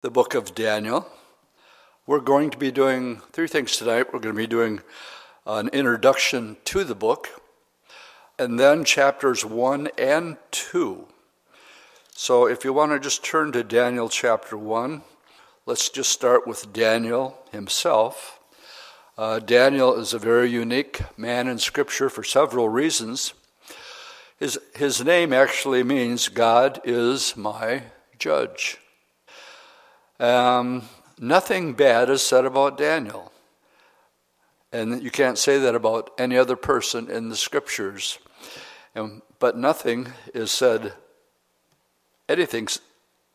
the book of Daniel. We're going to be doing three things tonight. We're going to be doing an introduction to the book, and then chapters 1 and 2. So if you want to just turn to Daniel chapter 1, let's just start with Daniel himself. Daniel is a very unique man in Scripture for several reasons. His name actually means God is my judge. Nothing bad is said about Daniel. And you can't say that about any other person in the Scriptures. But nothing is said, anything's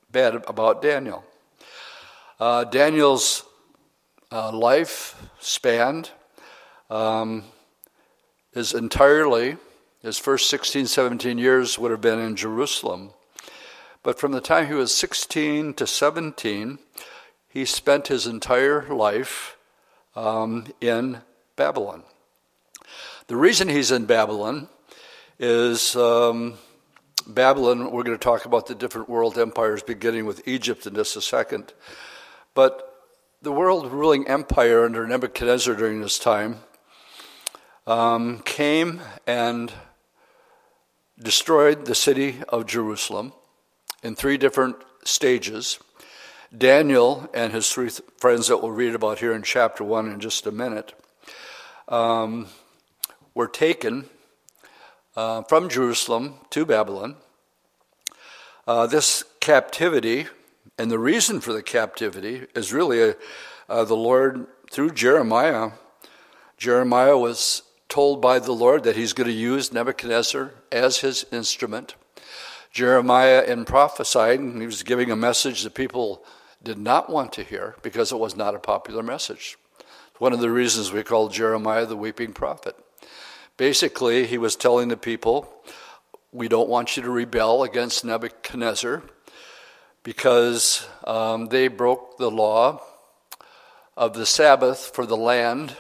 bad about Daniel. Daniel's life spanned is entirely, his first 16, 17 years would have been in Jerusalem. But from the time he was 16 to 17, he spent his entire life in Babylon. The reason he's in Babylon is Babylon, we're going to talk about the different world empires beginning with Egypt in just a second. But the world ruling empire under Nebuchadnezzar during this time came and destroyed the city of Jerusalem in three different stages. Daniel and his three friends that we'll read about here in chapter 1 in just a minute were taken from Jerusalem to Babylon. This captivity, and the reason for the captivity, is really the Lord, through Jeremiah. Jeremiah was told by the Lord that he's going to use Nebuchadnezzar as his instrument. Jeremiah, in prophesying, he was giving a message that people did not want to hear because it was not a popular message. One of the reasons we call Jeremiah the weeping prophet. Basically, he was telling the people, we don't want you to rebel against Nebuchadnezzar because they broke the law of the Sabbath for the land.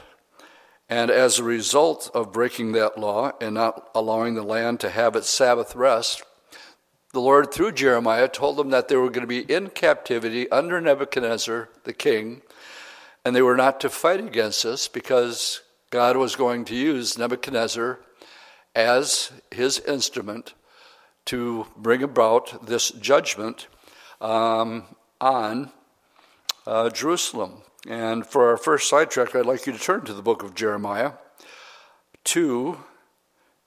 And as a result of breaking that law and not allowing the land to have its Sabbath rest, the Lord, through Jeremiah, told them that they were going to be in captivity under Nebuchadnezzar, the king, and they were not to fight against us because God was going to use Nebuchadnezzar as his instrument to bring about this judgment on Jerusalem. And for our first sidetrack, I'd like you to turn to the book of Jeremiah, to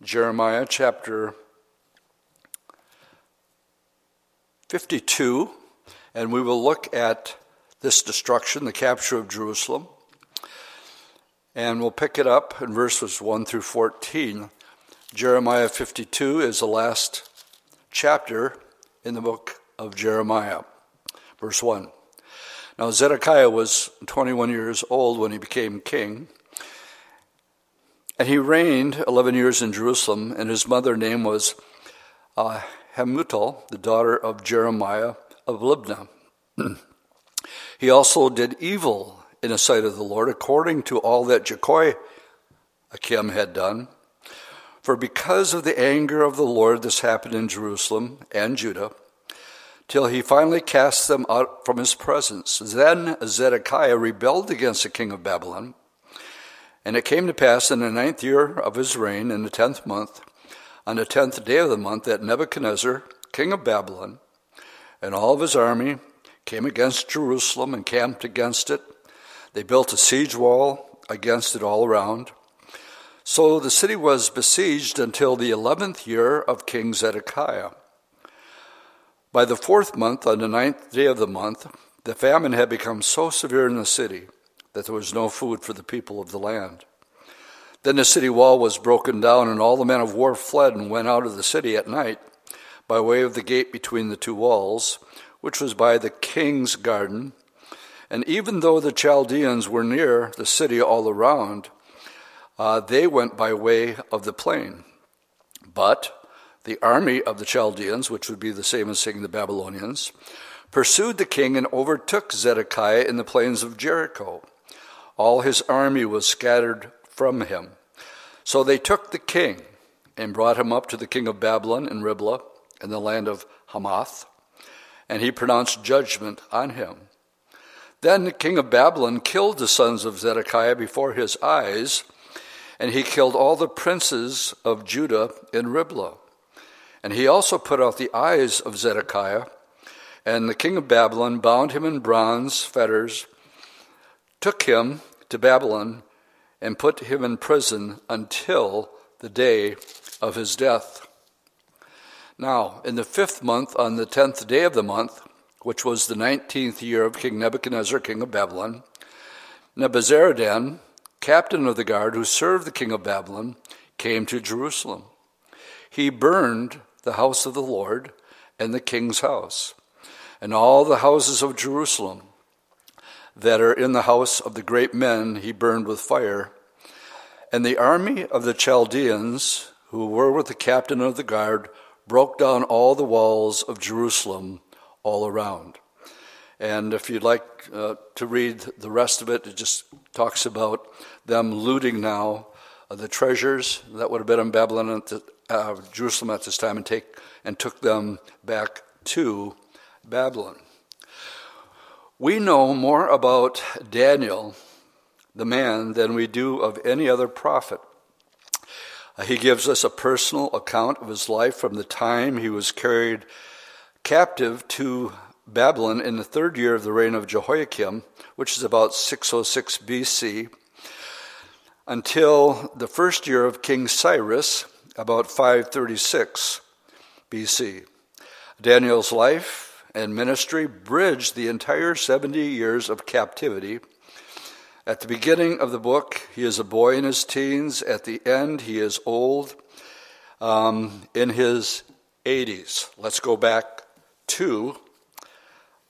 Jeremiah chapter 52, and we will look at this destruction, the capture of Jerusalem, and we'll pick it up in verses 1 through 14. Jeremiah 52 is the last chapter in the book of Jeremiah. Verse 1. Now Zedekiah was 21 years old when he became king, and he reigned 11 years in Jerusalem, and his mother's name was Hamutal, the daughter of Jeremiah of Libna. He also did evil in the sight of the Lord, according to all that Jehoiakim had done. For because of the anger of the Lord, this happened in Jerusalem and Judah, till he finally cast them out from his presence. Then Zedekiah rebelled against the king of Babylon. And it came to pass in the 9th year of his reign, in the 10th month, on the 10th day of the month, that Nebuchadnezzar, king of Babylon, and all of his army came against Jerusalem and camped against it. They built a siege wall against it all around. So the city was besieged until the 11th year of King Zedekiah. By the 4th month, on the 9th day of the month, the famine had become so severe in the city that there was no food for the people of the land. Then the city wall was broken down, and all the men of war fled and went out of the city at night by way of the gate between the two walls, which was by the king's garden. And even though the Chaldeans were near the city all around, they went by way of the plain. But the army of the Chaldeans, which would be the same as saying the Babylonians, pursued the king and overtook Zedekiah in the plains of Jericho. All his army was scattered from him. So they took the king and brought him up to the king of Babylon in Riblah in the land of Hamath. and he pronounced judgment on him. Then the king of Babylon killed the sons of Zedekiah before his eyes, and he killed all the princes of Judah in Riblah. And he also put out the eyes of Zedekiah, and the king of Babylon bound him in bronze fetters, took him to Babylon, and put him in prison until the day of his death. Now, in the 5th month, on the 10th day of the month, which was the 19th year of King Nebuchadnezzar, king of Babylon, Nebuzaradan, captain of the guard who served the king of Babylon, came to Jerusalem. He burned the house of the Lord and the king's house, and all the houses of Jerusalem that are in the house of the great men he burned with fire. And the army of the Chaldeans, who were with the captain of the guard, broke down all the walls of Jerusalem all around. And if you'd like to read the rest of it, it just talks about them looting now the treasures that would have been in Babylon at Jerusalem at this time, and took them back to Babylon. We know more about Daniel, the man, than we do of any other prophet. He gives us a personal account of his life from the time he was carried captive to Babylon in the 3rd year of the reign of Jehoiakim, which is about 606 BC, until the 1st year of King Cyrus, about 536 BC. Daniel's life and ministry bridged the entire 70 years of captivity. At the beginning of the book, he is a boy in his teens. At the end, he is old, in his 80s. Let's go back to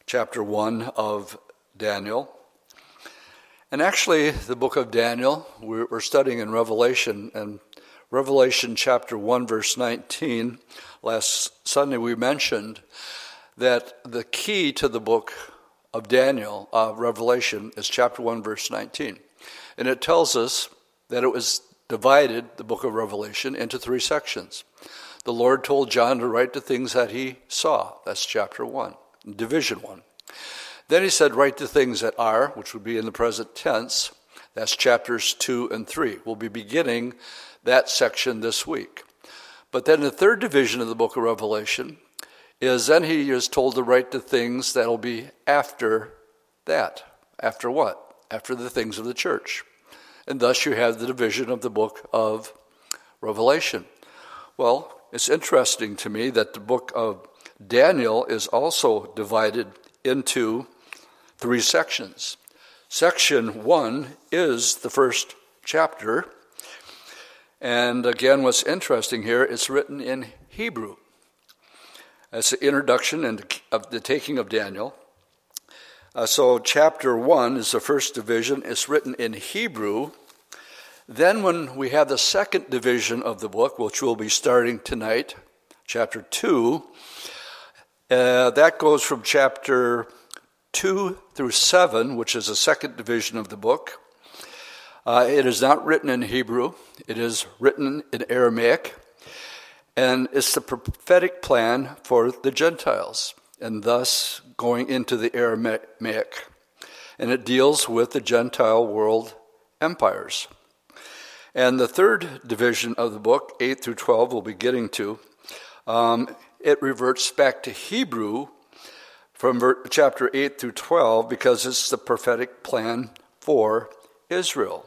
chapter 1 of Daniel. And actually, the book of Daniel, we're studying in Revelation, and Revelation chapter 1, verse 19, last Sunday we mentioned that the key to the book of Daniel, Revelation, is chapter 1, verse 19. And it tells us that it was divided, the book of Revelation, into 3 sections. The Lord told John to write the things that he saw. That's chapter 1, division 1. Then he said, write the things that are, which would be in the present tense. That's chapters 2 and 3. We'll be beginning that section this week. But then the 3rd division of the book of Revelation is then he is told to write the things that'll be after that. After what? After the things of the church. And thus you have the division of the book of Revelation. Well, it's interesting to me that the book of Daniel is also divided into 3 sections. Section 1 is the 1st chapter. And again, what's interesting here, it's written in Hebrew. That's the introduction and of the taking of Daniel. So chapter 1 is the 1st division. It's written in Hebrew. Then when we have the 2nd division of the book, which we'll be starting tonight, chapter 2, that goes from chapter 2 through 7, which is the 2nd division of the book. It is not written in Hebrew. It is written in Aramaic. And it's the prophetic plan for the Gentiles, and thus going into the Aramaic. And it deals with the Gentile world empires. And the 3rd division of the book, 8 through 12, we'll be getting to, it reverts back to Hebrew from chapter 8 through 12 because it's the prophetic plan for Israel.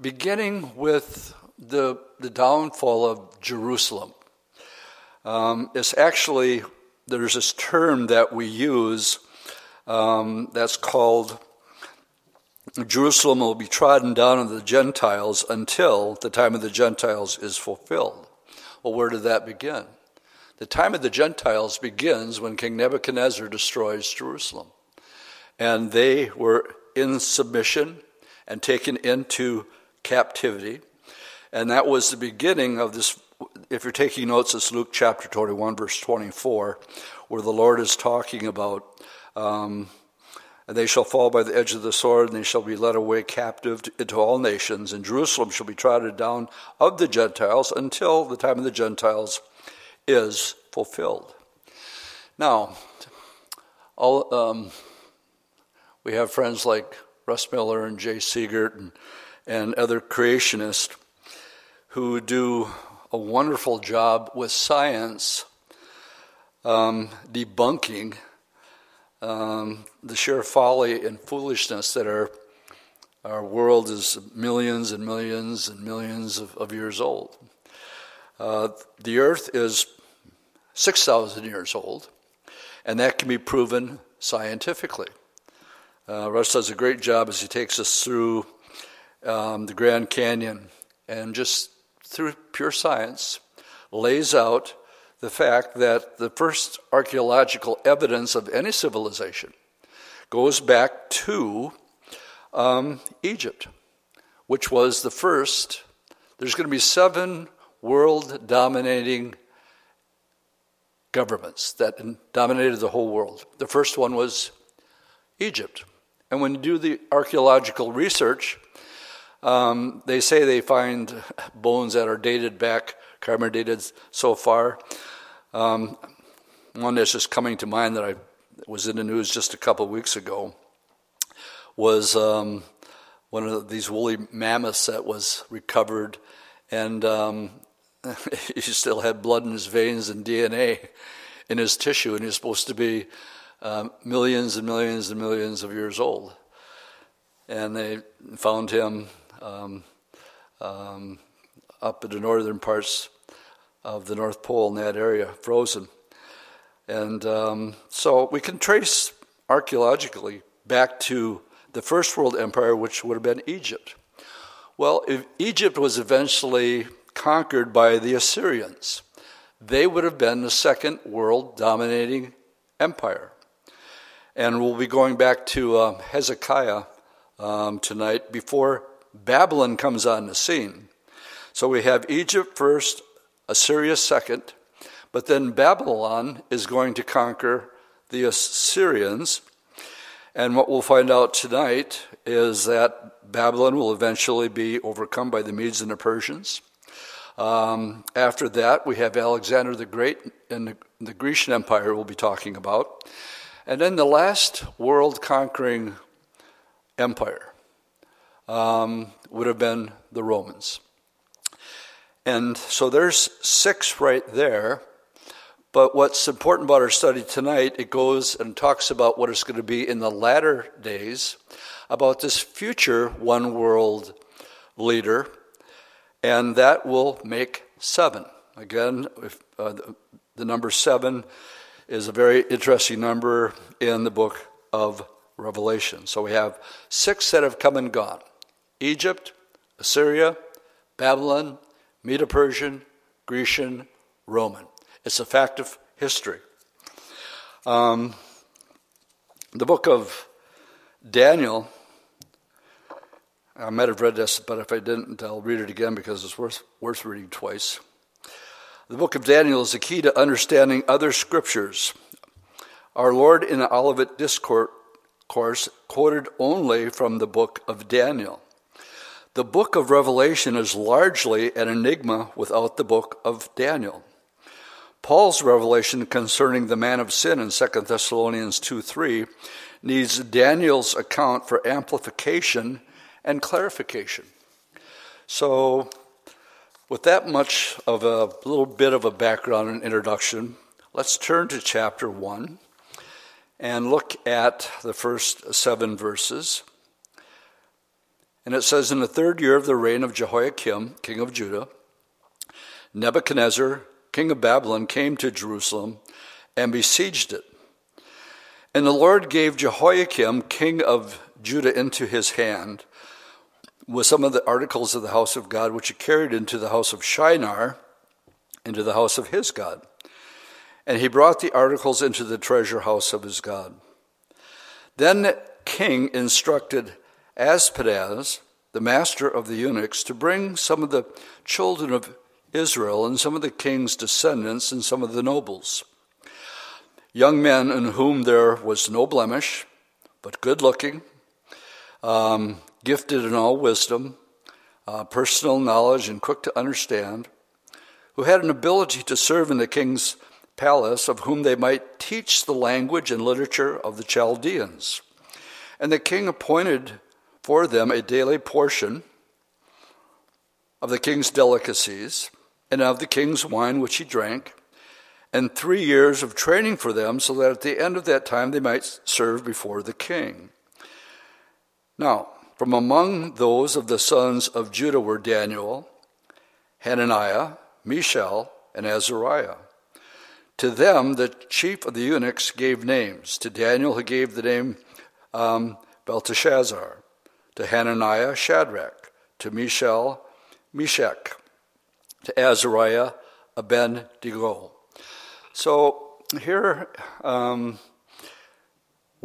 Beginning with the downfall of Jerusalem. It's actually, there's this term that we use that's called Jerusalem will be trodden down of the Gentiles until the time of the Gentiles is fulfilled. Well, where did that begin? The time of the Gentiles begins when King Nebuchadnezzar destroys Jerusalem. And they were in submission and taken into captivity. And that was the beginning of this. If you're taking notes, it's Luke chapter 21, verse 24, where the Lord is talking about, and they shall fall by the edge of the sword, and they shall be led away captive into all nations, and Jerusalem shall be trodden down of the Gentiles until the time of the Gentiles is fulfilled. Now, we have friends like Russ Miller and Jay Seegert and other creationists who do a wonderful job with science debunking the sheer folly and foolishness that our world is millions and millions and millions of years old. The earth is 6,000 years old, and that can be proven scientifically. Russ does a great job as he takes us through the Grand Canyon and just through pure science lays out the fact that the first archaeological evidence of any civilization goes back to Egypt, which was the first. There's going to be 7 world-dominating governments that dominated the whole world. The first one was Egypt. And when you do the archaeological research, they say they find bones that are dated back, carbon dated so far. One that's just coming to mind that I was in the news just a couple weeks ago was one of these woolly mammoths that was recovered, and he still had blood in his veins and DNA in his tissue, and he's supposed to be millions and millions and millions of years old. And they found him up in the northern parts of the North Pole in that area, frozen. And so we can trace archaeologically back to the first world empire, which would have been Egypt. Well, if Egypt was eventually conquered by the Assyrians, they would have been the second world dominating empire. And we'll be going back to Hezekiah tonight before Babylon comes on the scene. So we have Egypt first, Assyria second, but then Babylon is going to conquer the Assyrians. And what we'll find out tonight is that Babylon will eventually be overcome by the Medes and the Persians. After that, we have Alexander the Great and the Grecian Empire we'll be talking about. And then the last world-conquering empire would have been the Romans. And so there's 6 right there. But what's important about our study tonight, it goes and talks about what it's going to be in the latter days, about this future one world leader, and that will make 7. Again, the number 7 is a very interesting number in the book of Revelation. So we have 6 that have come and gone: Egypt, Assyria, Babylon, Medo-Persian, Grecian, Roman. It's a fact of history. The book of Daniel, I might have read this, but if I didn't, I'll read it again because it's worth reading twice. The book of Daniel is the key to understanding other scriptures. Our Lord in the Olivet Discourse quoted only from the book of Daniel. The book of Revelation is largely an enigma without the book of Daniel. Paul's revelation concerning the man of sin in 2 Thessalonians 2:3 needs Daniel's account for amplification and clarification. So with that much of a little bit of a background and introduction, let's turn to chapter 1 and look at the first 7 verses. And it says, "In the 3rd year of the reign of Jehoiakim, king of Judah, Nebuchadnezzar, king of Babylon, came to Jerusalem and besieged it. And the Lord gave Jehoiakim, king of Judah, into his hand with some of the articles of the house of God, which he carried into the house of Shinar, into the house of his God. And he brought the articles into the treasure house of his God. Then the king instructed Aspidaz, the master of the eunuchs, to bring some of the children of Israel and some of the king's descendants and some of the nobles, young men in whom there was no blemish, but good-looking, gifted in all wisdom, personal knowledge, and quick to understand, who had an ability to serve in the king's palace, of whom they might teach the language and literature of the Chaldeans. And the king appointed for them a daily portion of the king's delicacies and of the king's wine which he drank, and 3 years of training for them, so that at the end of that time they might serve before the king. Now, from among those of the sons of Judah were Daniel, Hananiah, Mishael, and Azariah. To them the chief of the eunuchs gave names. To Daniel he gave the name Belteshazzar, to Hananiah, Shadrach, to Mishael, Meshach, to Azariah, Abednego. So here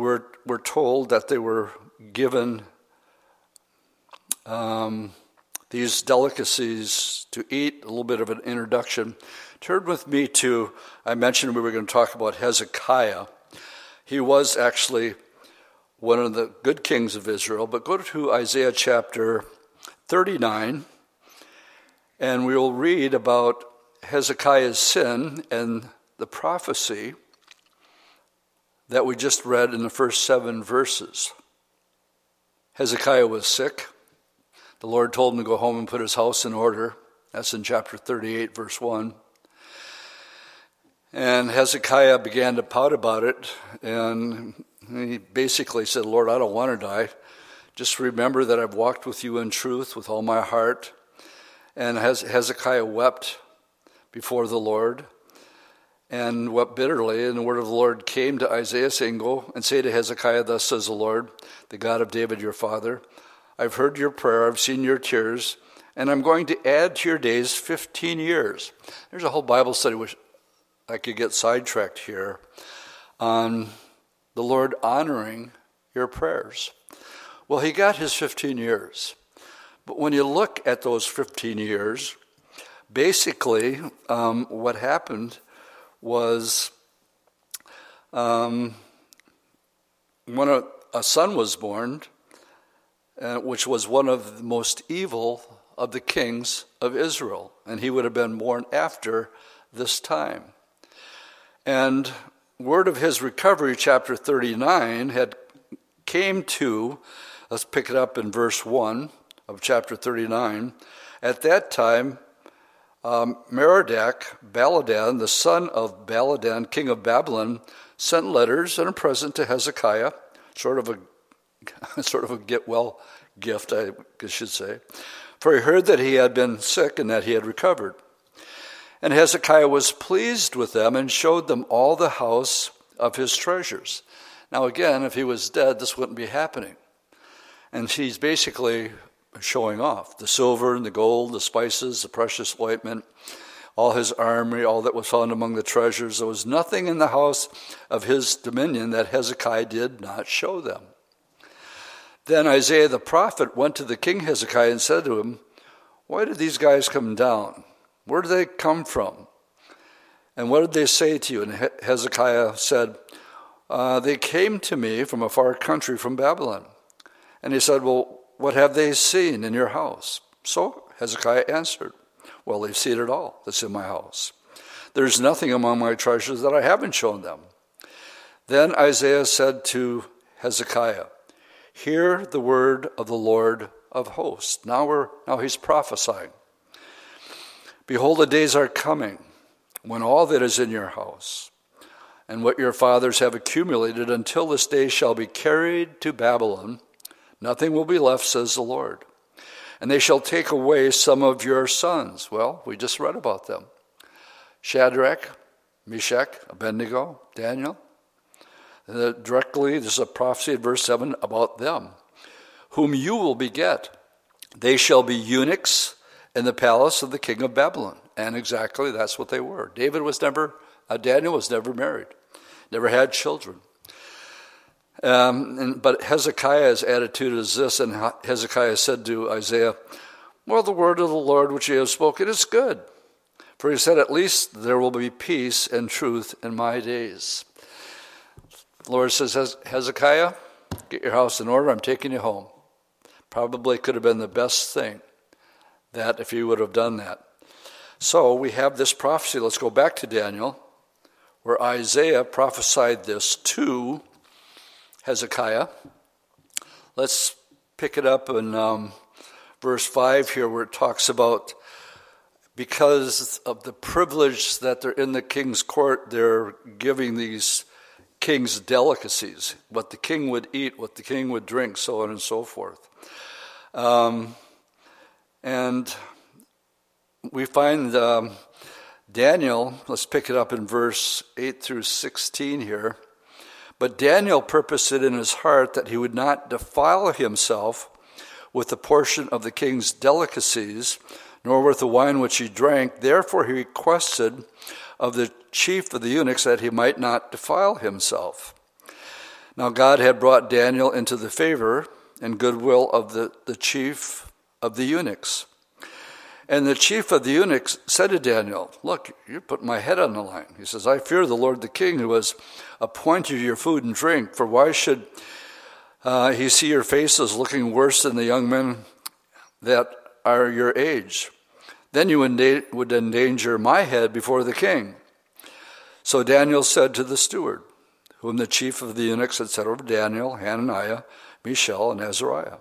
we're told that they were given these delicacies to eat, a little bit of an introduction. Turn with me to, I mentioned we were going to talk about Hezekiah. He was actually one of the good kings of Israel, but go to Isaiah chapter 39, and we will read about Hezekiah's sin and the prophecy that we just read in the first 7 verses. Hezekiah was sick. The Lord told him to go home and put his house in order. That's in chapter 38, verse 1. And Hezekiah began to pout about it, and he basically said, Lord, I don't want to die. Just remember that I've walked with you in truth with all my heart. And Hezekiah wept before the Lord and wept bitterly. And the word of the Lord came to Isaiah saying, Go and say to Hezekiah, Thus says the Lord, the God of David your father, I've heard your prayer, I've seen your tears, and I'm going to add to your days 15 years. There's a whole Bible study which I could get sidetracked here on the Lord honoring your prayers. Well, he got his 15 years. But when you look at those 15 years, basically what happened was when a son was born, which was one of the most evil of the kings of Israel, and he would have been born after this time. And word of his recovery, chapter 39, had came to, let's pick it up in verse 1 of chapter 39. At that time, Merodach-Baladan, the son of Baladan, king of Babylon, sent letters and a present to Hezekiah, sort of a get-well gift, I should say, for he heard that he had been sick and that he had recovered. And Hezekiah was pleased with them and showed them all the house of his treasures. Now again, if he was dead, this wouldn't be happening. And he's basically showing off the silver and the gold, the spices, the precious ointment, all his armory, all that was found among the treasures. There was nothing in the house of his dominion that Hezekiah did not show them. Then Isaiah the prophet went to the king Hezekiah and said to him, Why did these guys come down? Where did they come from? And what did they say to you? And Hezekiah said, They came to me from a far country, from Babylon. And he said, Well, what have they seen in your house? So Hezekiah answered, Well, they've seen it all that's in my house. There's nothing among my treasures that I haven't shown them. Then Isaiah said to Hezekiah, Hear the word of the Lord of hosts. Now he's prophesying. Behold, the days are coming when all that is in your house and what your fathers have accumulated until this day shall be carried to Babylon. Nothing will be left, says the Lord. And they shall take away some of your sons. Well, we just read about them. Shadrach, Meshach, Abednego, Daniel. Directly, this is a prophecy in verse 7 about them. Whom you will beget. They shall be eunuchs in the palace of the king of Babylon. And exactly that's what they were. Daniel was never married, never had children. But Hezekiah's attitude is this, and Hezekiah said to Isaiah, Well, the word of the Lord which you have spoken is good. For he said, At least there will be peace and truth in my days. The Lord says, Hezekiah, get your house in order, I'm taking you home. Probably could have been the best thing that if he would have done that. So we have this prophecy. Let's go back to Daniel, where Isaiah prophesied this to Hezekiah. Let's pick it up in verse 5 here, where it talks about, because of the privilege that they're in the king's court, they're giving these king's delicacies, what the king would eat, what the king would drink, so on and so forth. And we find Daniel, let's pick it up in verse 8 through 16 here. But Daniel purposed it in his heart that he would not defile himself with the portion of the king's delicacies, nor with the wine which he drank. Therefore he requested of the chief of the eunuchs that he might not defile himself. Now God had brought Daniel into the favor and goodwill of the chief of the eunuchs. And the chief of the eunuchs said to Daniel, look, you put my head on the line. He says, I fear the Lord the king, who has appointed your food and drink, for why should he see your faces looking worse than the young men that are your age? Then you would endanger my head before the king. So Daniel said to the steward, whom the chief of the eunuchs had set over Daniel, Hananiah, Mishael, and Azariah,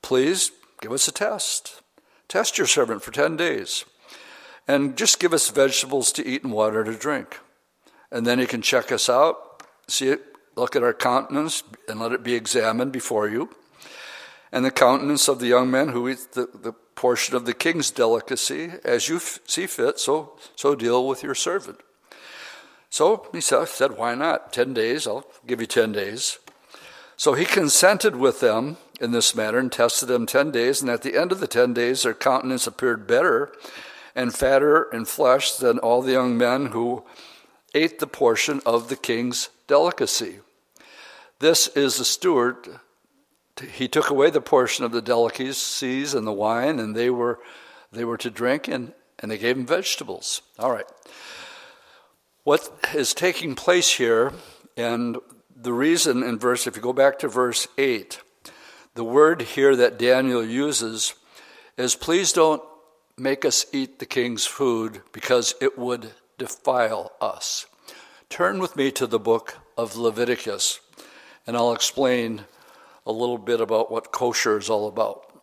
please give us a test. Test your servant for 10 days, and just give us vegetables to eat and water to drink. And then he can check us out, see it, look at our countenance, and let it be examined before you. And the countenance of the young men who eat the portion of the king's delicacy, as you see fit, so deal with your servant. So he said, why not? 10 days, I'll give you 10 days. So he consented with them in this manner and tested them 10 days. And at the end of the 10 days, their countenance appeared better and fatter in flesh than all the young men who ate the portion of the king's delicacy. This is the steward. He took away the portion of the delicacies and the wine, and they were to drink, and they gave him vegetables. All right. What is taking place here, and the reason in verse, if you go back to verse 8, the word here that Daniel uses is, please don't make us eat the king's food because it would defile us. Turn with me to the book of Leviticus, and I'll explain a little bit about what kosher is all about,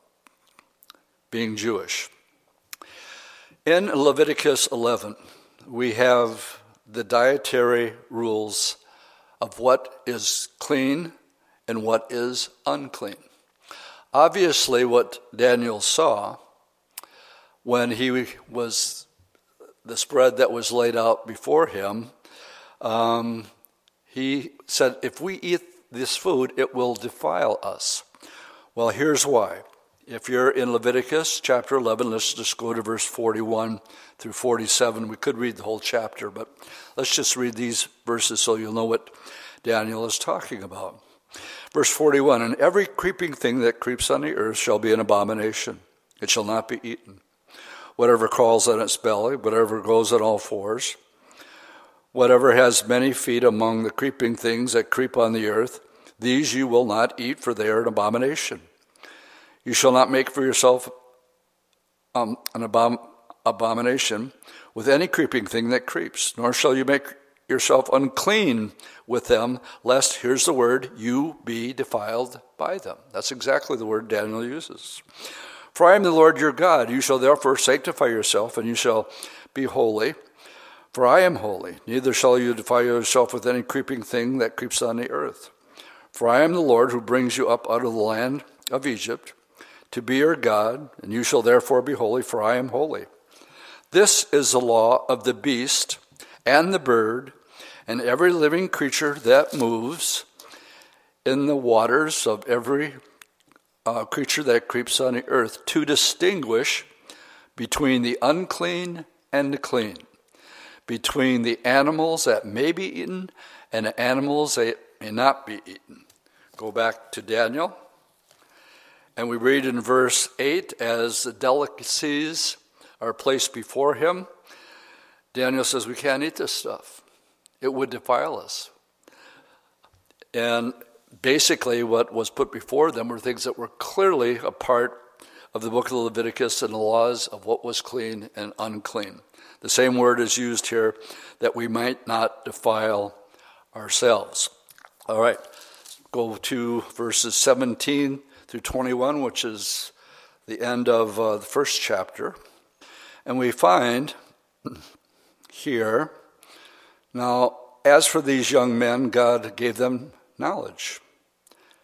being Jewish. In Leviticus 11, we have the dietary rules of what is clean and what is unclean. Obviously, what Daniel saw when he was the spread that was laid out before him, he said, if we eat this food, it will defile us. Well, here's why. If you're in Leviticus chapter 11, let's just go to verse 41 through 47. We could read the whole chapter, but let's just read these verses so you'll know what Daniel is talking about. Verse 41, and every creeping thing that creeps on the earth shall be an abomination. It shall not be eaten. Whatever crawls on its belly, whatever goes on all fours, whatever has many feet among the creeping things that creep on the earth, these you will not eat, for they are an abomination. You shall not make for yourself an abomination with any creeping thing that creeps, nor shall you make yourself unclean with them, lest, here's the word, you be defiled by them. That's exactly the word Daniel uses. For I am the Lord your God. You shall therefore sanctify yourself, and you shall be holy, for I am holy. Neither shall you defile yourself with any creeping thing that creeps on the earth. For I am the Lord who brings you up out of the land of Egypt, to be your God, and you shall therefore be holy, for I am holy. This is the law of the beast and the bird and every living creature that moves in the waters, of every creature that creeps on the earth, to distinguish between the unclean and the clean, between the animals that may be eaten and the animals that may not be eaten. Go back to Daniel. And we read in verse 8, as the delicacies are placed before him, Daniel says, we can't eat this stuff. It would defile us. And basically what was put before them were things that were clearly a part of the book of Leviticus and the laws of what was clean and unclean. The same word is used here, that we might not defile ourselves. All right, go to verses 17 through 21, which is the end of the first chapter. And we find here, now, as for these young men, God gave them knowledge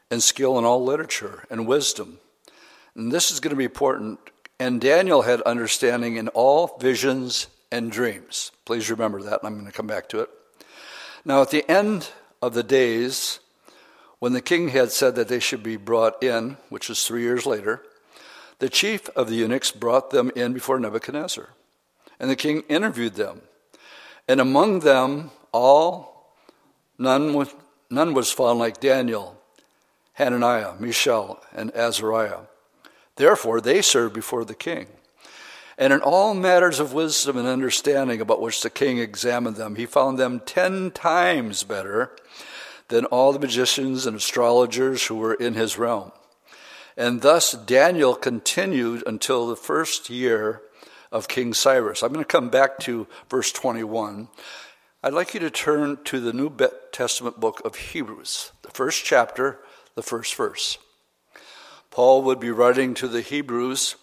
and skill in all literature and wisdom. And this is going to be important. And Daniel had understanding in all visions and dreams. Please remember that, and I'm going to come back to it. Now, at the end of the days, when the king had said that they should be brought in, which is 3 years later, the chief of the eunuchs brought them in before Nebuchadnezzar. And the king interviewed them. And among them all, none was found like Daniel, Hananiah, Mishael, and Azariah. Therefore, they served before the king. And in all matters of wisdom and understanding about which the king examined them, he found them 10 times better than all the magicians and astrologers who were in his realm. And thus Daniel continued until the first year of King Cyrus. I'm going to come back to verse 21. I'd like you to turn to the New Testament book of Hebrews, the first chapter, the first verse. Paul would be writing to the Hebrews,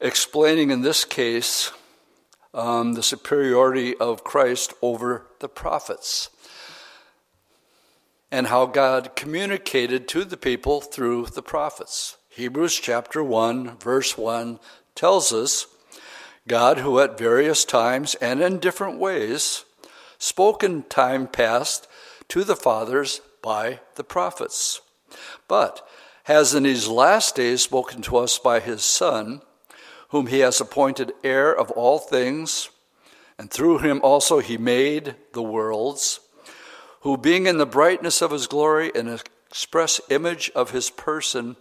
explaining in this case the superiority of Christ over the prophets, and how God communicated to the people through the prophets. Hebrews chapter 1, verse 1 tells us, God, who at various times and in different ways spoke in time past to the fathers by the prophets, but has in these last days spoken to us by his Son, whom he has appointed heir of all things, and through him also he made the worlds, who being in the brightness of his glory and express image of his person,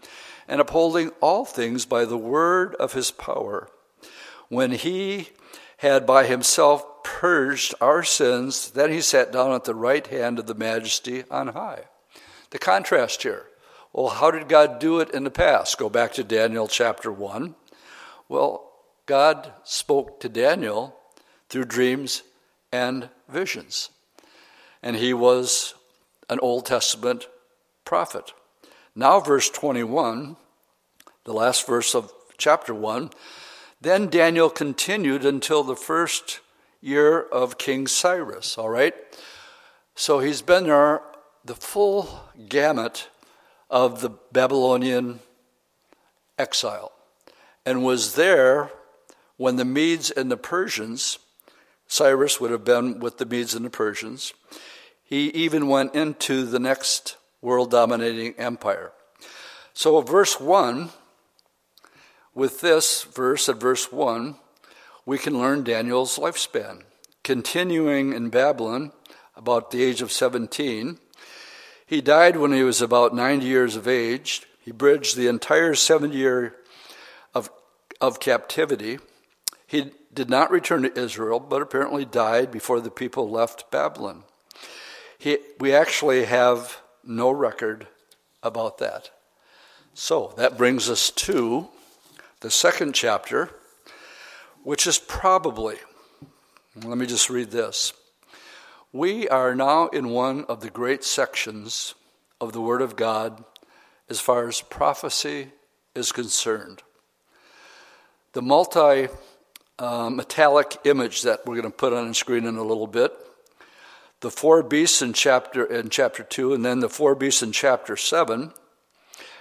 and upholding all things by the word of his power, when he had by himself purged our sins, then he sat down at the right hand of the majesty on high. The contrast here. Well, how did God do it in the past? Go back to Daniel chapter 1. Well, God spoke to Daniel through dreams and visions. And he was an Old Testament prophet. Now verse 21, the last verse of chapter 1, then Daniel continued until the first year of King Cyrus, all right? So he's been there the full gamut of the Babylonian exile, and was there when the Medes and the Persians, Cyrus would have been with the Medes and the Persians. He even went into the next world-dominating empire. So verse 1, with this verse at verse 1, we can learn Daniel's lifespan. Continuing in Babylon, about the age of 17, he died when he was about 90 years of age. He bridged the entire 7-year of captivity. He did not return to Israel, but apparently died before the people left Babylon. We actually have no record about that. So that brings us to the second chapter, which is probably, let me just read this. We are now in one of the great sections of the Word of God as far as prophecy is concerned. The metallic image that we're going to put on the screen in a little bit, the four beasts in chapter 2, and then the four beasts in chapter 7,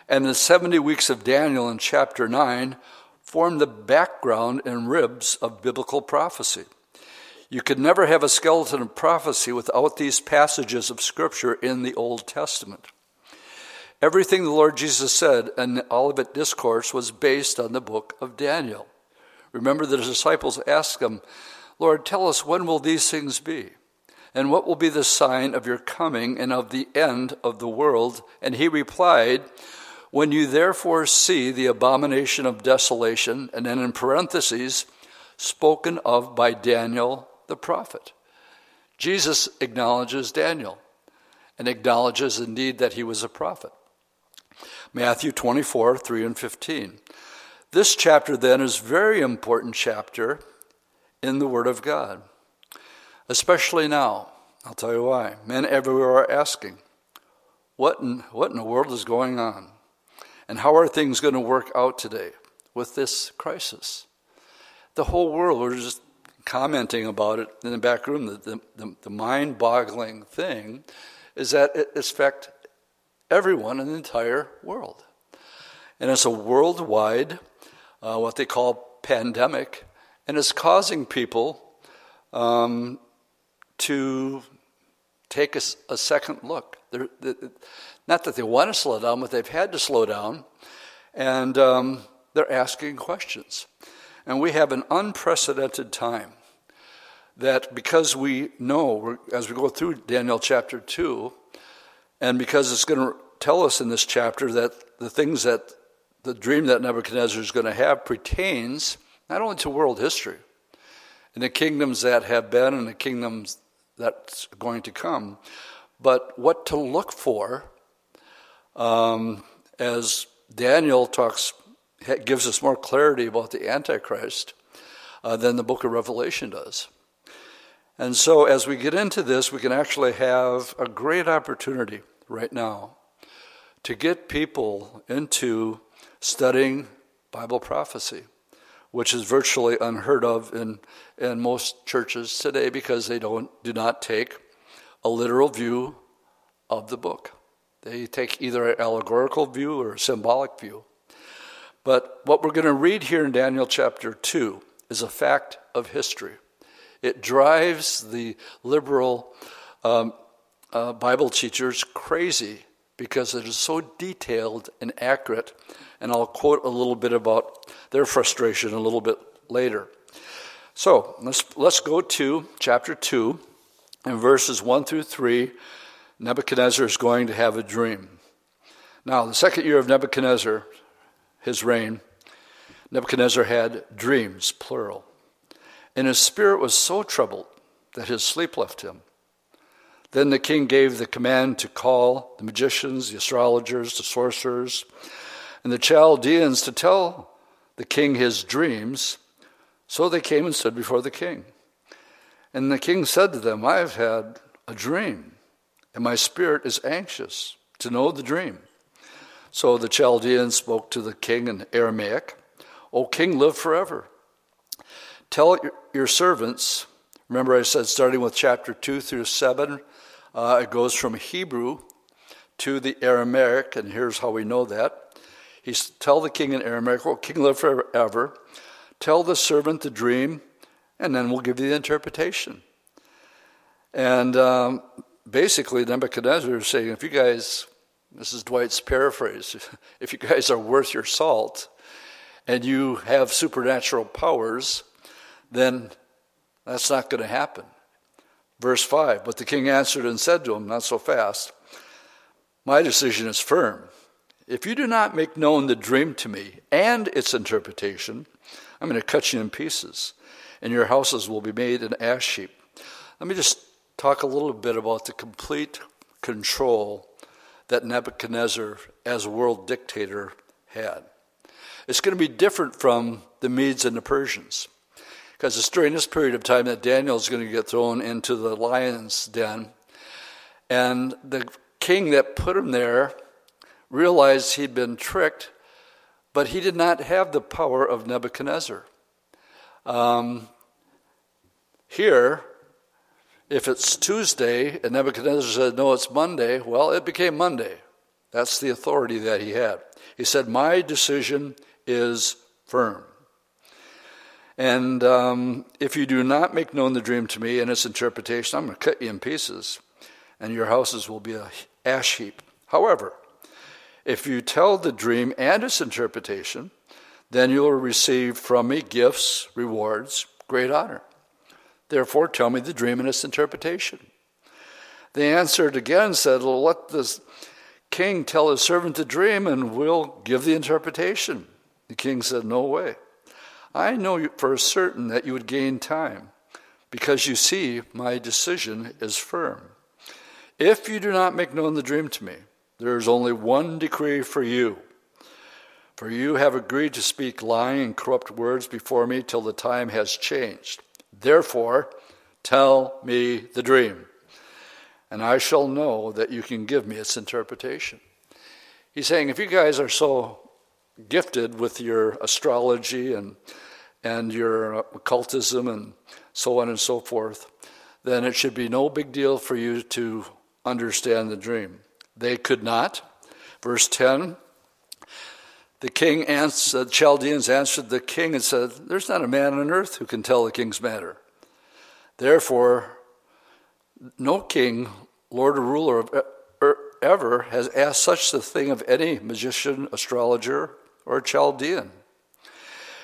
and the 70 weeks of Daniel in chapter 9 form the background and ribs of biblical prophecy. You could never have a skeleton of prophecy without these passages of Scripture in the Old Testament. Everything the Lord Jesus said in the Olivet Discourse was based on the book of Daniel. Remember, the disciples asked him, Lord, tell us, when will these things be? And what will be the sign of your coming and of the end of the world? And he replied, when you therefore see the abomination of desolation, and then in parentheses, spoken of by Daniel the prophet. Jesus acknowledges Daniel, and acknowledges indeed that he was a prophet. Matthew 24, 3 and 15. This chapter then is a very important chapter in the Word of God, especially now. I'll tell you why. Men everywhere are asking, what in the world is going on? And how are things going to work out today with this crisis? The whole world, we're just commenting about it in the back room. The mind-boggling thing is that it affects everyone in the entire world. And it's a worldwide, what they call pandemic, and it's causing people to take a second look. Not that they want to slow down, but they've had to slow down, and they're asking questions. And we have an unprecedented time that, because we know, as we go through Daniel chapter 2, and because it's going to tell us in this chapter that the things that the dream that Nebuchadnezzar is going to have pertains not only to world history and the kingdoms that have been and the kingdoms that's going to come, but what to look for as Daniel talks, gives us more clarity about the Antichrist than the book of Revelation does. And so as we get into this, we can actually have a great opportunity right now to get people into studying Bible prophecy, which is virtually unheard of in most churches today because they do not take a literal view of the book. They take either an allegorical view or a symbolic view. But what we're going to read here in Daniel chapter 2 is a fact of history. It drives the liberal Bible teachers crazy because it is so detailed and accurate, and I'll quote a little bit about their frustration a little bit later. So let's go to chapter 2, and verses 1 through 3, Nebuchadnezzar is going to have a dream. Now, the second year of Nebuchadnezzar, his reign, Nebuchadnezzar had dreams, plural. And his spirit was so troubled that his sleep left him. Then the king gave the command to call the magicians, the astrologers, the sorcerers, and the Chaldeans to tell the king his dreams. So they came and stood before the king. And the king said to them, I have had a dream, and my spirit is anxious to know the dream. So the Chaldeans spoke to the king in Aramaic, O king, live forever. Tell your servants, remember I said starting with chapter 2 through 7, it goes from Hebrew to the Aramaic, and here's how we know that. Tell the king in Aramaic, O king, live forever. Tell the servant the dream, and then we'll give you the interpretation. And basically Nebuchadnezzar is saying, if you guys, this is Dwight's paraphrase, if you guys are worth your salt and you have supernatural powers, then that's not going to happen. Verse 5, but the king answered and said to him, not so fast, my decision is firm. If you do not make known the dream to me and its interpretation, I'm going to cut you in pieces, and your houses will be made an ash heap. Let me just talk a little bit about the complete control that Nebuchadnezzar, as world dictator, had. It's going to be different from the Medes and the Persians, because it's during this period of time that Daniel's going to get thrown into the lion's den. And the king that put him there realized he'd been tricked, but he did not have the power of Nebuchadnezzar. Here, if it's Tuesday and Nebuchadnezzar said, no, it's Monday, well, it became Monday. That's the authority that he had. He said, my decision is firm. And if you do not make known the dream to me and its interpretation, I'm going to cut you in pieces, and your houses will be an ash heap. However, if you tell the dream and its interpretation, then you will receive from me gifts, rewards, great honor. Therefore, tell me the dream and its interpretation. They answered again and said, well, let the king tell his servant the dream, and we'll give the interpretation. The king said, no way. I know for certain that you would gain time, because you see my decision is firm. If you do not make known the dream to me There is only one decree for you. For you have agreed to speak lying and corrupt words before me till the time has changed. Therefore, tell me the dream, and I shall know that you can give me its interpretation." He's saying, if you guys are so gifted with your astrology and your occultism and so on and so forth, then it should be no big deal for you to understand the dream. They could not. Verse 10, the Chaldeans answered the king and said, "There's not a man on earth who can tell the king's matter." Therefore, no king, lord or ruler ever has asked such a thing of any magician, astrologer, or Chaldean.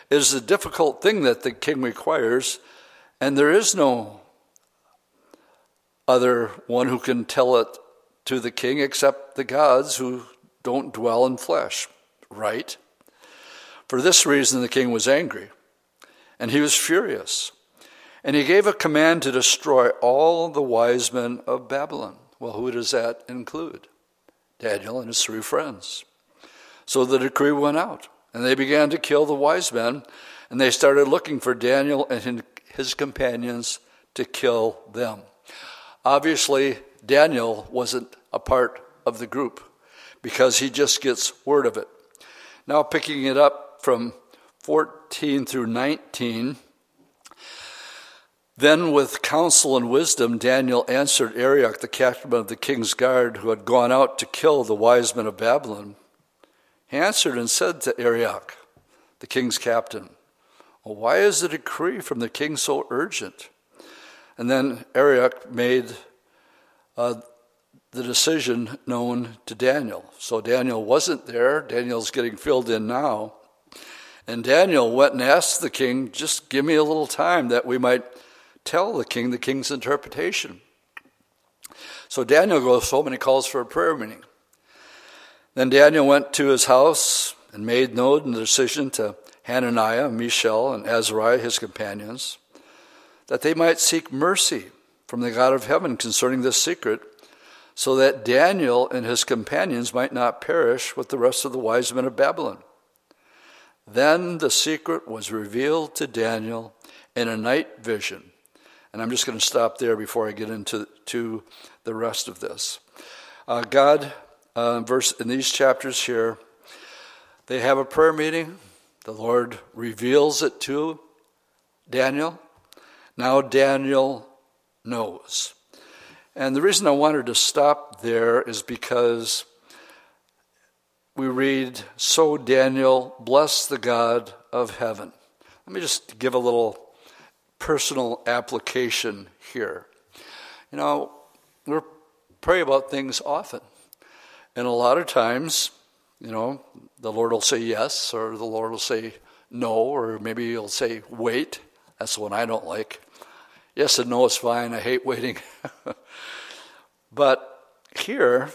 It is a difficult thing that the king requires, and there is no other one who can tell it to the king except the gods who don't dwell in flesh, right? For this reason the king was angry, and he was furious, and he gave a command to destroy all the wise men of Babylon. Well, who does that include? Daniel and his three friends. So the decree went out, and they began to kill the wise men, and they started looking for Daniel and his companions to kill them. Obviously, Daniel wasn't a part of the group because he just gets word of it. Now picking it up from 14 through 19, "Then with counsel and wisdom, Daniel answered Arioch, the captain of the king's guard, who had gone out to kill the wise men of Babylon. He answered and said to Arioch, the king's captain, 'Why is the decree from the king so urgent?' And then Arioch made the decision known to Daniel." So Daniel wasn't there. Daniel's getting filled in now. "And Daniel went and asked the king, 'Just give me a little time that we might tell the king the king's interpretation.'" So Daniel goes home and he calls for a prayer meeting. "Then Daniel went to his house and made known the decision to Hananiah, Mishael, and Azariah, his companions, that they might seek mercy from the God of heaven concerning this secret, so that Daniel and his companions might not perish with the rest of the wise men of Babylon. Then the secret was revealed to Daniel in a night vision." And I'm just going to stop there before I get into the rest of this. God, in these chapters here, they have a prayer meeting. The Lord reveals it to Daniel. Now Daniel knows. And the reason I wanted to stop there is because we read, "So Daniel blessed the God of heaven." Let me just give a little personal application here. You know, we pray about things often. And a lot of times, you know, the Lord will say yes, or the Lord will say no, or maybe he'll say wait. That's the one I don't like. Yes and no is fine. I hate waiting. But here,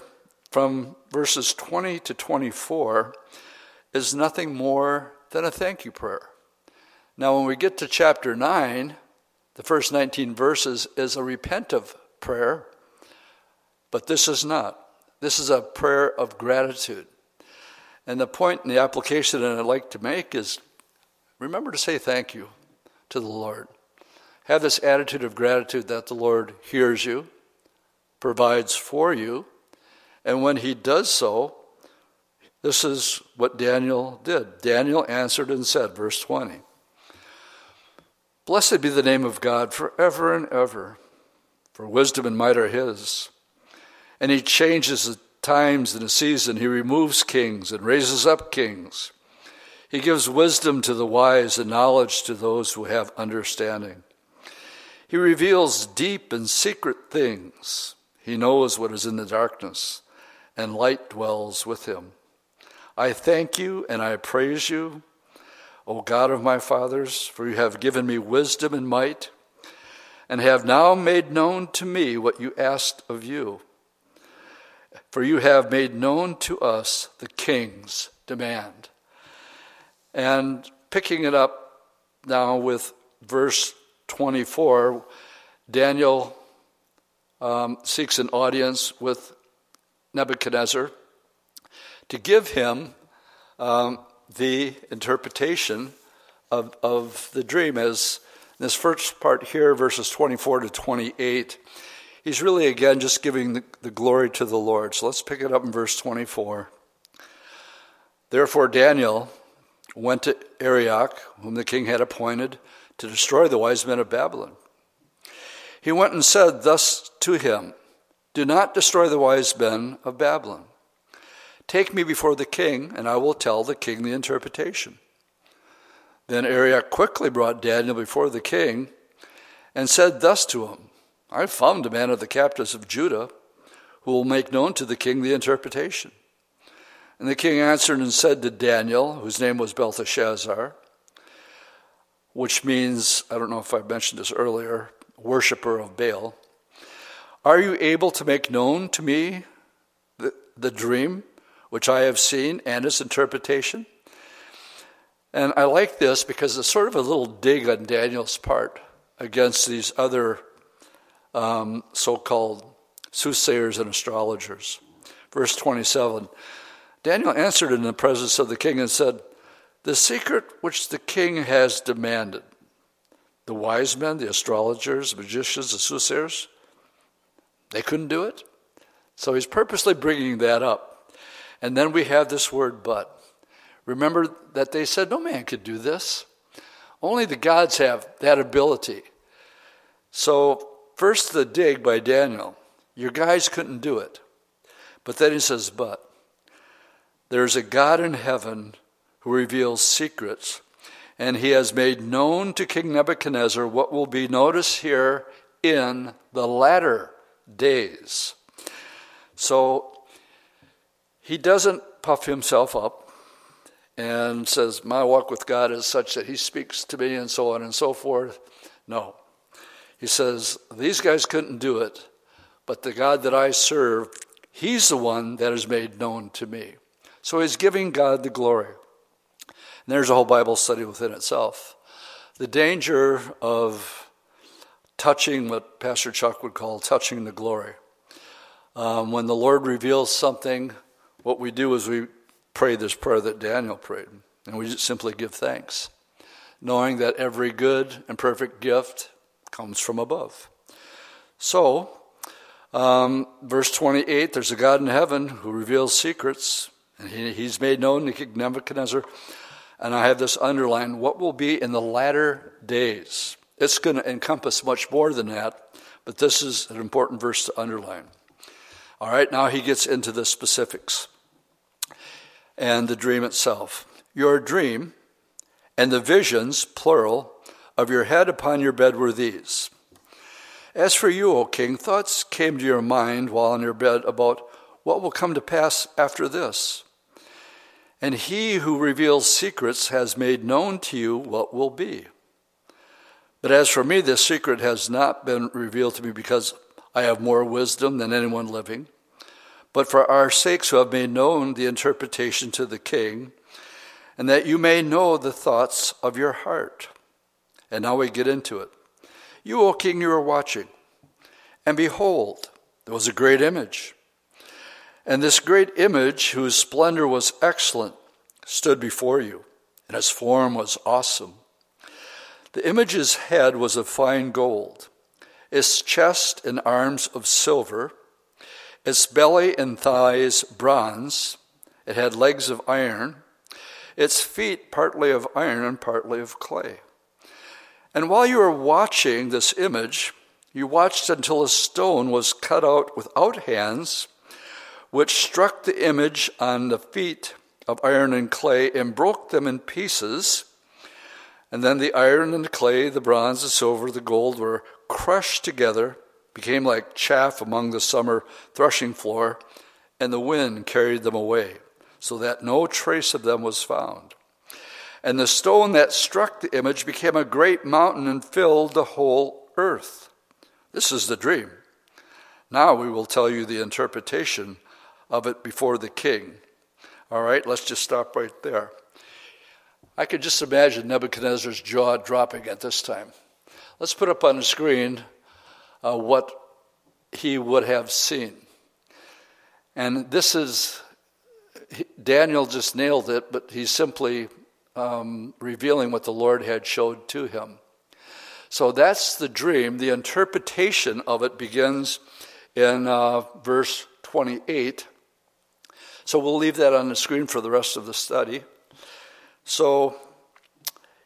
from verses 20 to 24, is nothing more than a thank you prayer. Now, when we get to chapter 9, the first 19 verses is a repentive prayer, but this is not. This is a prayer of gratitude. And the point and the application that I'd like to make is, remember to say thank you to the Lord. Have this attitude of gratitude that the Lord hears you, provides for you, and when he does so, this is what Daniel did. Daniel answered and said, verse 20, "Blessed be the name of God forever and ever, for wisdom and might are his. And he changes the times and the season. He removes kings and raises up kings. He gives wisdom to the wise and knowledge to those who have understanding. He reveals deep and secret things. He knows what is in the darkness, and light dwells with him. I thank you and I praise you, O God of my fathers, for you have given me wisdom and might, and have now made known to me what you asked of you. For you have made known to us the king's demand." And picking it up now with verse 24, Daniel seeks an audience with Nebuchadnezzar, to give him the interpretation of the dream. As in this first part here, verses 24 to 28, he's really, again, just giving the glory to the Lord. So let's pick it up in verse 24. Therefore Daniel went to Arioch, whom the king had appointed, to destroy the wise men of Babylon. He went and said thus to him, "Do not destroy the wise men of Babylon. Take me before the king, and I will tell the king the interpretation." Then Arioch quickly brought Daniel before the king and said thus to him, "I have found a man of the captives of Judah who will make known to the king the interpretation." And the king answered and said to Daniel, whose name was Belteshazzar, which means, I don't know if I mentioned this earlier, worshiper of Baal, "Are you able to make known to me the dream which I have seen and its interpretation?" And I like this because it's sort of a little dig on Daniel's part against these other so-called soothsayers and astrologers. Verse 27, Daniel answered in the presence of the king and said, "The secret which the king has demanded, the wise men, the astrologers, the magicians, the soothsayers, they couldn't do it." So he's purposely bringing that up. And then we have this word, "but." Remember that they said, no man could do this. Only the gods have that ability. So first the dig by Daniel. Your guys couldn't do it. But then he says, "But there's a God in heaven who reveals secrets, and he has made known to King Nebuchadnezzar what will be noticed here in the latter days." So he doesn't puff himself up and says, "My walk with God is such that he speaks to me," and so on and so forth. No. He says, these guys couldn't do it, but the God that I serve, he's the one that is made known to me. So he's giving God the glory. And there's a whole Bible study within itself. The danger of touching what Pastor Chuck would call touching the glory. When the Lord reveals something, what we do is we pray this prayer that Daniel prayed, and we just simply give thanks, knowing that every good and perfect gift comes from above. So, verse 28, there's a God in heaven who reveals secrets, and he's made known to King Nebuchadnezzar, and I have this underlined, what will be in the latter days. It's going to encompass much more than that, but this is an important verse to underline. All right, now he gets into the specifics. And the dream itself. Your dream and the visions, plural, of your head upon your bed were these. As for you, O king, thoughts came to your mind while on your bed about what will come to pass after this. And he who reveals secrets has made known to you what will be. But as for me, this secret has not been revealed to me because I have more wisdom than anyone living. But for our sakes who have made known the interpretation to the king, and that you may know the thoughts of your heart. And now we get into it. You, O king, you are watching. And behold, there was a great image. And this great image, whose splendor was excellent, stood before you, and its form was awesome. The image's head was of fine gold, its chest and arms of silver, its belly and thighs bronze, it had legs of iron, its feet partly of iron and partly of clay. And while you were watching this image, you watched until a stone was cut out without hands, which struck the image on the feet of iron and clay and broke them in pieces. And then the iron and the clay, the bronze, the silver, the gold were crushed together, became like chaff among the summer threshing floor, and the wind carried them away, so that no trace of them was found. And the stone that struck the image became a great mountain and filled the whole earth. This is the dream. Now we will tell you the interpretation of it before the king. All right, let's just stop right there. I could just imagine Nebuchadnezzar's jaw dropping at this time. Let's put up on the screen what he would have seen. And this is Daniel just nailed it, but he's simply revealing what the Lord had showed to him. So that's the dream. The interpretation of it begins in verse 28. So we'll leave that on the screen for the rest of the study. So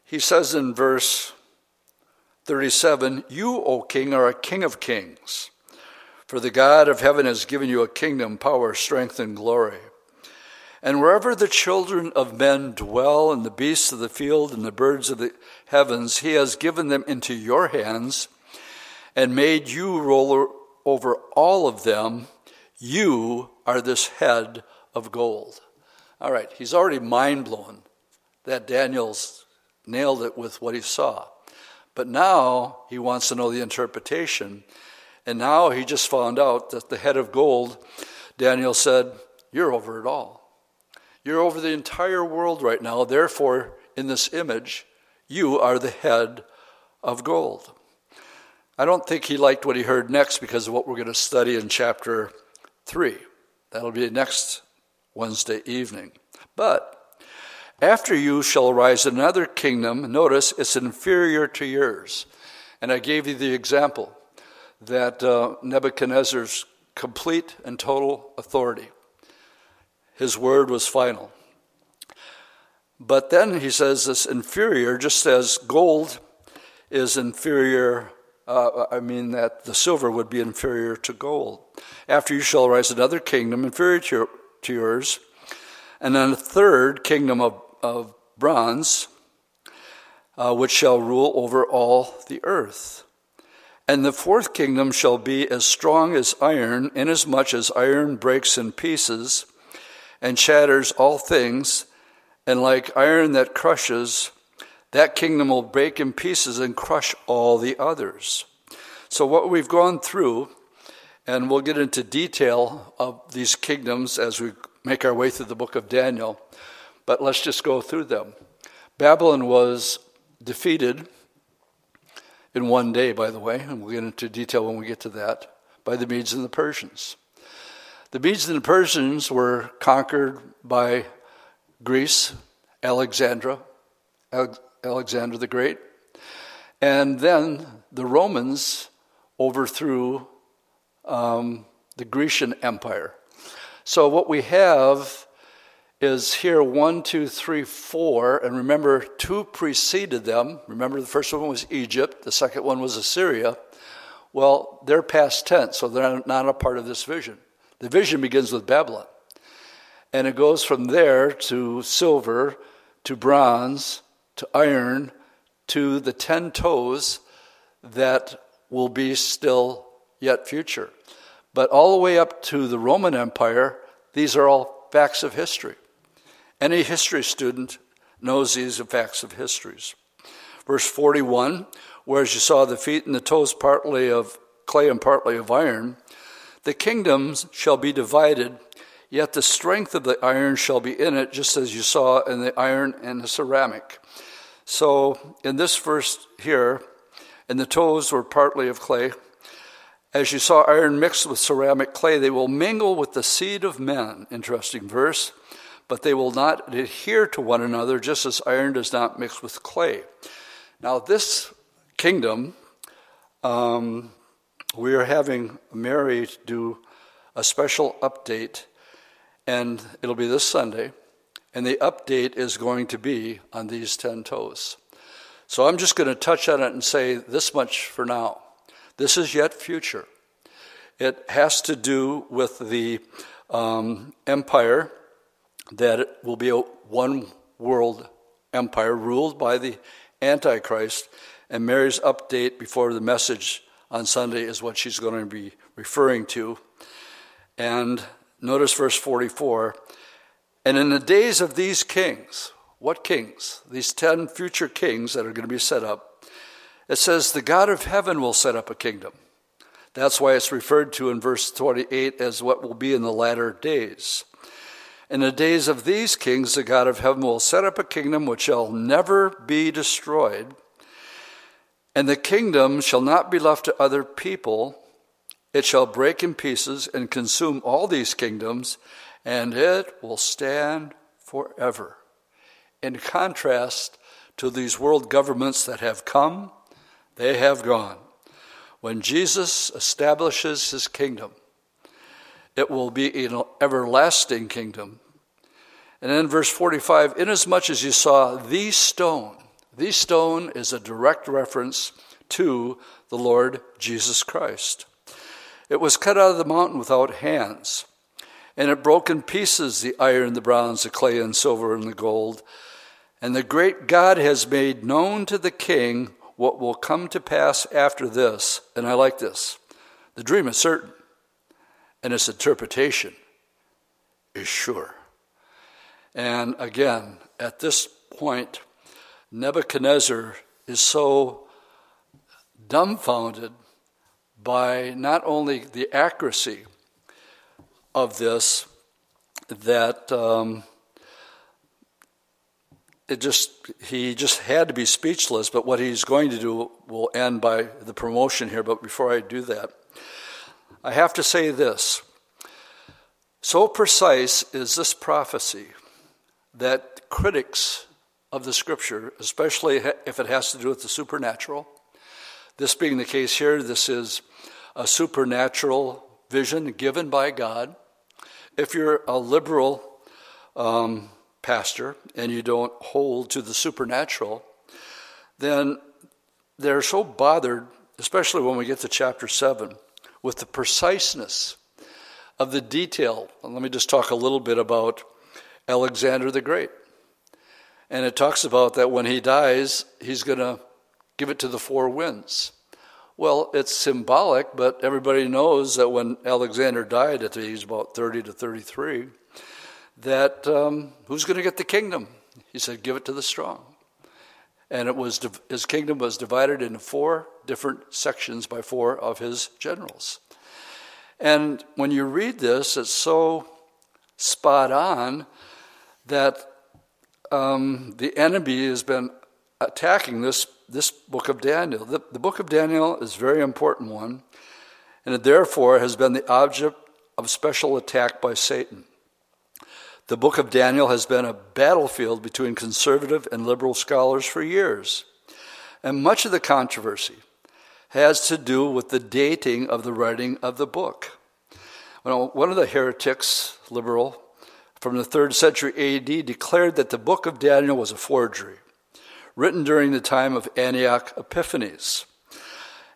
he says in verse 37, "You, O king, are a king of kings, for the God of heaven has given you a kingdom, power, strength, and glory. And wherever the children of men dwell, and the beasts of the field and the birds of the heavens, he has given them into your hands and made you ruler over all of them. You are this head of gold." All right, he's already mind blown that Daniel's nailed it with what he saw. But now he wants to know the interpretation. And now he just found out that the head of gold, Daniel said, you're over it all. You're over the entire world right now. Therefore, in this image, you are the head of gold. I don't think he liked what he heard next because of what we're going to study in chapter 3. That'll be next Wednesday evening. But after you shall arise another kingdom. Notice it's inferior to yours. And I gave you the example that Nebuchadnezzar's complete and total authority. His word was final. But then he says this inferior, just as gold is inferior, that the silver would be inferior to gold. After you shall arise another kingdom inferior to yours, and then a third kingdom of bronze, which shall rule over all the earth. And the fourth kingdom shall be as strong as iron, inasmuch as iron breaks in pieces and shatters all things, and like iron that crushes, that kingdom will break in pieces and crush all the others. So what we've gone through, and we'll get into detail of these kingdoms as we make our way through the book of Daniel, but let's just go through them. Babylon was defeated in one day, by the way, and we'll get into detail when we get to that, by the Medes and the Persians. The Medes and the Persians were conquered by Greece, Alexander the Great. And then the Romans overthrew the Grecian Empire. So what we have is here 1, 2, 3, 4. And remember, 2 preceded them. Remember, the first one was Egypt. The second one was Assyria. Well, they're past tense, so they're not a part of this vision. The vision begins with Babylon, and it goes from there to silver, to bronze, to iron, to the 10 toes that will be still yet future. But all the way up to the Roman Empire, these are all facts of history. Any history student knows these are facts of histories. Verse 41, whereas you saw the feet and the toes partly of clay and partly of iron, the kingdoms shall be divided, yet the strength of the iron shall be in it, just as you saw in the iron and the ceramic. So in this verse here, and the toes were partly of clay. As you saw iron mixed with ceramic clay, they will mingle with the seed of men. Interesting verse. But they will not adhere to one another, just as iron does not mix with clay. Now this kingdom, we are having Mary do a special update, and it'll be this Sunday, and the update is going to be on these 10 toes. So I'm just going to touch on it and say this much for now. This is yet future. It has to do with the empire, that it will be a one world empire ruled by the Antichrist, and Mary's update before the message on Sunday is what she's going to be referring to. And notice verse 44. And in the days of these kings, what kings? These 10 future kings that are going to be set up. It says the God of heaven will set up a kingdom. That's why it's referred to in verse 28 as what will be in the latter days. In the days of these kings, the God of heaven will set up a kingdom which shall never be destroyed. And the kingdom shall not be left to other people. It shall break in pieces and consume all these kingdoms, and it will stand forever. In contrast to these world governments that have come, they have gone. When Jesus establishes his kingdom, it will be an everlasting kingdom. And then verse 45, inasmuch as you saw the stone is a direct reference to the Lord Jesus Christ. It was cut out of the mountain without hands, and it broke in pieces the iron, the bronze, the clay, and silver, and the gold. And the great God has made known to the king what will come to pass after this. And I like this. The dream is certain, and its interpretation is sure. And again, at this point, Nebuchadnezzar is so dumbfounded by not only the accuracy of this, that he just had to be speechless. But what he's going to do will end by the promotion here. But before I do that, I have to say this. So precise is this prophecy that critics of the scripture, especially if it has to do with the supernatural, this being the case here, this is a supernatural vision given by God. If you're a liberal pastor and you don't hold to the supernatural, then they're so bothered, especially when we get to chapter 7, with the preciseness of the detail. And let me just talk a little bit about Alexander the Great. And it talks about that when he dies, he's going to give it to the four winds. Well, it's symbolic, but everybody knows that when Alexander died at the age about 30 to 33, that who's going to get the kingdom? He said, give it to the strong. And it was his kingdom was divided into four different sections by four of his generals. And when you read this, it's so spot on that the enemy has been attacking this book of Daniel. The book of Daniel is a very important one, and it therefore has been the object of special attack by Satan. The book of Daniel has been a battlefield between conservative and liberal scholars for years, and much of the controversy has to do with the dating of the writing of the book. Well, one of the heretics, liberal, from the 3rd century AD declared that the book of Daniel was a forgery, written during the time of Antioch Epiphanes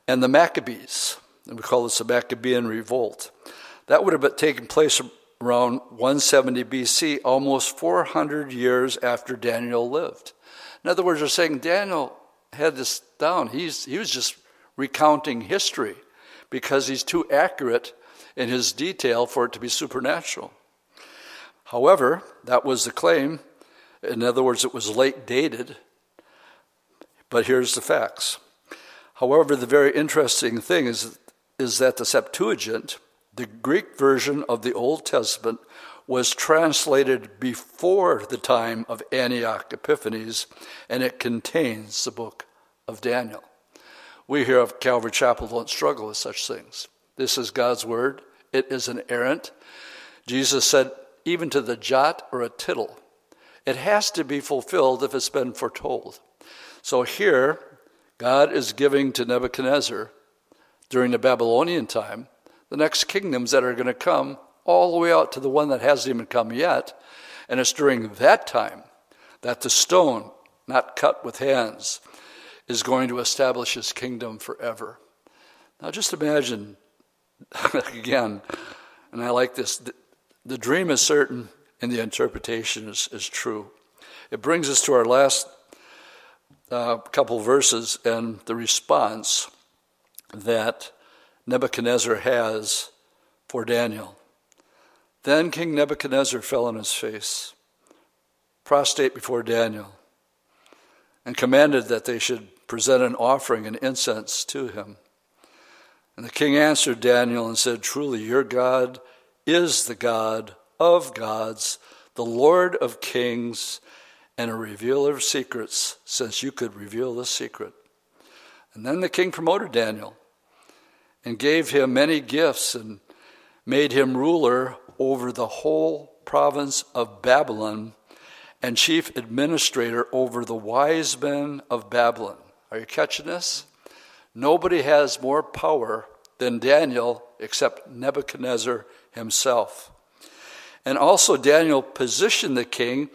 and the Maccabees. And we call this the Maccabean Revolt. That would have taken place around 170 BC, almost 400 years after Daniel lived. In other words, they're saying Daniel had this down. He was just recounting history because he's too accurate in his detail for it to be supernatural. However, that was the claim. In other words, it was late dated. But here's the facts. However, the very interesting thing is that the Septuagint, the Greek version of the Old Testament, was translated before the time of Antioch Epiphanes, and it contains the book of Daniel. We here at Calvary Chapel don't struggle with such things. This is God's word. It is inerrant. Jesus said, even to the jot or a tittle, it has to be fulfilled if it's been foretold. So here, God is giving to Nebuchadnezzar, during the Babylonian time, the next kingdoms that are going to come all the way out to the one that hasn't even come yet. And it's during that time that the stone, not cut with hands, is going to establish his kingdom forever. Now just imagine, again, and I like this, the dream is certain and the interpretation is true. It brings us to our last couple verses and the response that Nebuchadnezzar has for Daniel. Then King Nebuchadnezzar fell on his face, prostrate before Daniel, and commanded that they should present an offering and incense to him. And the king answered Daniel and said, truly your God is the God of gods, the Lord of kings, and a revealer of secrets, since you could reveal this secret. And then the king promoted Daniel and gave him many gifts and made him ruler over the whole province of Babylon and chief administrator over the wise men of Babylon. Are you catching this? Nobody has more power than Daniel except Nebuchadnezzar himself. And also Daniel positioned the king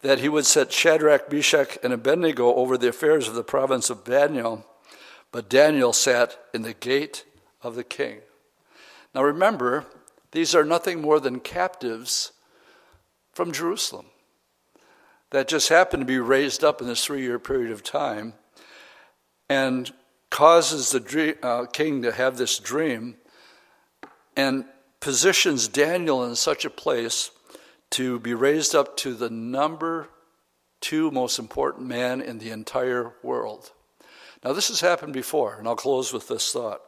that he would set Shadrach, Meshach, and Abednego over the affairs of the province of Daniel, but Daniel sat in the gate of the king. Now remember, these are nothing more than captives from Jerusalem that just happened to be raised up in this 3-year period of time and causes the king to have this dream and positions Daniel in such a place to be raised up to the number 2 most important man in the entire world. Now this has happened before, and I'll close with this thought.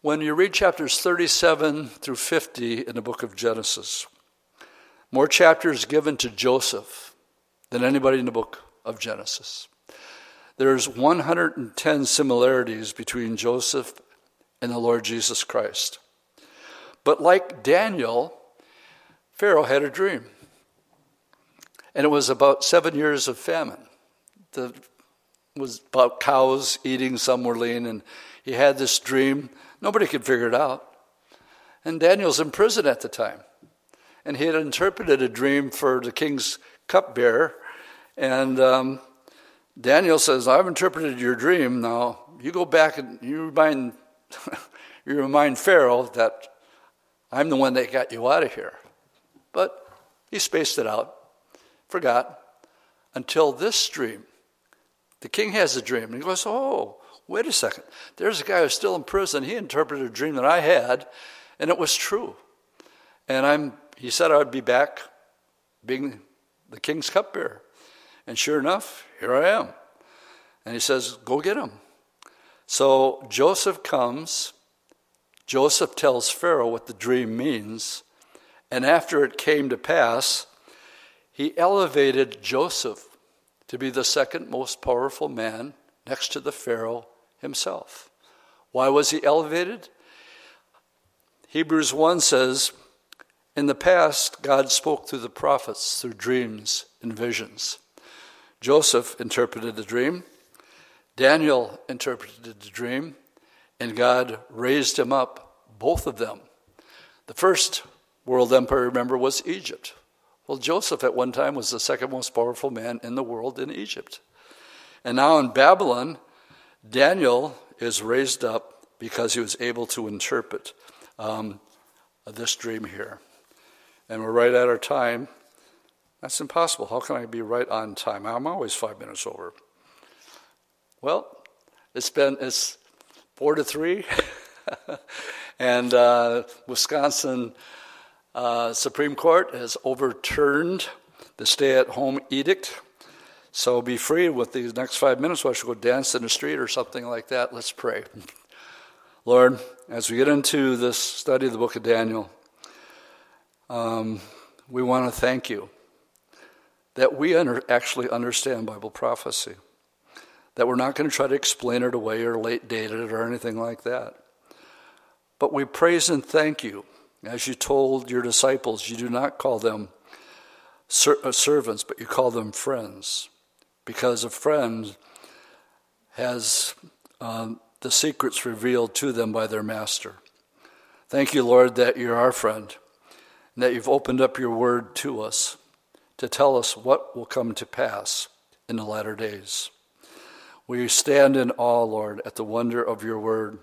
When you read chapters 37 through 50 in the book of Genesis, more chapters given to Joseph than anybody in the book of Genesis. There's 110 similarities between Joseph and the Lord Jesus Christ. But like Daniel, Pharaoh had a dream. And it was about 7 years of famine. It was about cows eating, some were lean, and he had this dream. Nobody could figure it out. And Daniel's in prison at the time. And he had interpreted a dream for the king's cupbearer. And Daniel says, I've interpreted your dream. Now, you go back and you remind Pharaoh that I'm the one that got you out of here. But he spaced it out, forgot, until this dream. The king has a dream, and he goes, oh, wait a second. There's a guy who's still in prison. He interpreted a dream that I had, and it was true. And he said I would be back being the king's cupbearer. And sure enough, here I am. And he says, go get him. So Joseph comes. Joseph tells Pharaoh what the dream means. And after it came to pass, he elevated Joseph to be the second most powerful man next to the Pharaoh himself. Why was he elevated? Hebrews 1 says, in the past, God spoke through the prophets, through dreams and visions. Joseph interpreted the dream. Daniel interpreted the dream. And God raised him up, both of them. The first world empire, remember, was Egypt. Well, Joseph at one time was the second most powerful man in the world in Egypt. And now in Babylon, Daniel is raised up because he was able to interpret this dream here. And we're right at our time. That's impossible. How can I be right on time? I'm always 5 minutes over. Well, it's 4-3, and Wisconsin Supreme Court has overturned the stay-at-home edict. So be free with these next 5 minutes. Why should we go dance in the street or something like that? Let's pray. Lord, as we get into this study of the book of Daniel, we want to thank you that we actually understand Bible prophecy, that we're not going to try to explain it away or late date it or anything like that. But we praise and thank you. As you told your disciples, you do not call them servants, but you call them friends, because a friend has the secrets revealed to them by their master. Thank you, Lord, that you're our friend and that you've opened up your word to us to tell us what will come to pass in the latter days. We stand in awe, Lord, at the wonder of your word,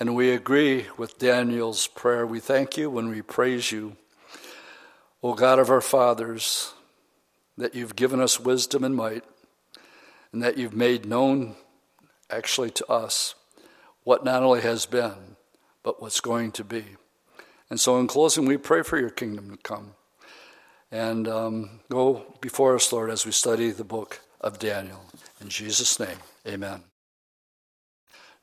and we agree with Daniel's prayer. We thank you when we praise you, O God of our fathers, that you've given us wisdom and might, and that you've made known actually to us what not only has been, but what's going to be. And so in closing, we pray for your kingdom to come. And go before us, Lord, as we study the book of Daniel. In Jesus' name, amen.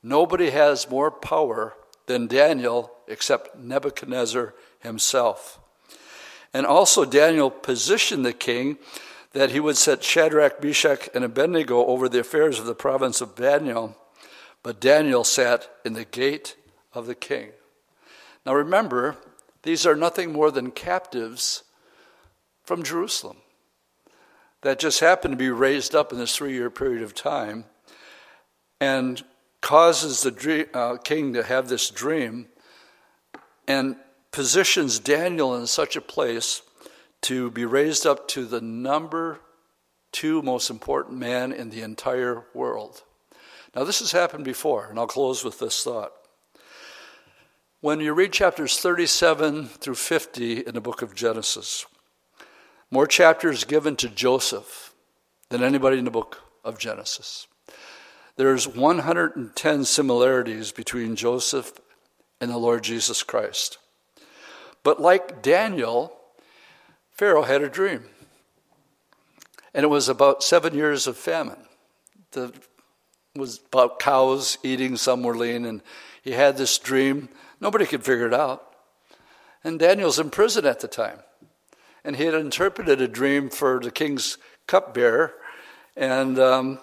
Nobody has more power than Daniel except Nebuchadnezzar himself. And also Daniel positioned the king that he would set Shadrach, Meshach, and Abednego over the affairs of the province of Daniel, but Daniel sat in the gate of the king. Now remember, These are nothing more than captives from Jerusalem that just happened to be raised up in this 3-year period of time, and causes the king to have this dream and positions Daniel in such a place to be raised up to the number 2 most important man in the entire world. Now, this has happened before, and I'll close with this thought. When you read chapters 37 through 50 in the book of Genesis, more chapters given to Joseph than anybody in the book of Genesis. There's 110 similarities between Joseph and the Lord Jesus Christ. But like Daniel, Pharaoh had a dream. And it was about 7 years of famine. It was about cows eating, some were lean, and he had this dream. Nobody could figure it out. And Daniel's in prison at the time. And he had interpreted a dream for the king's cupbearer. And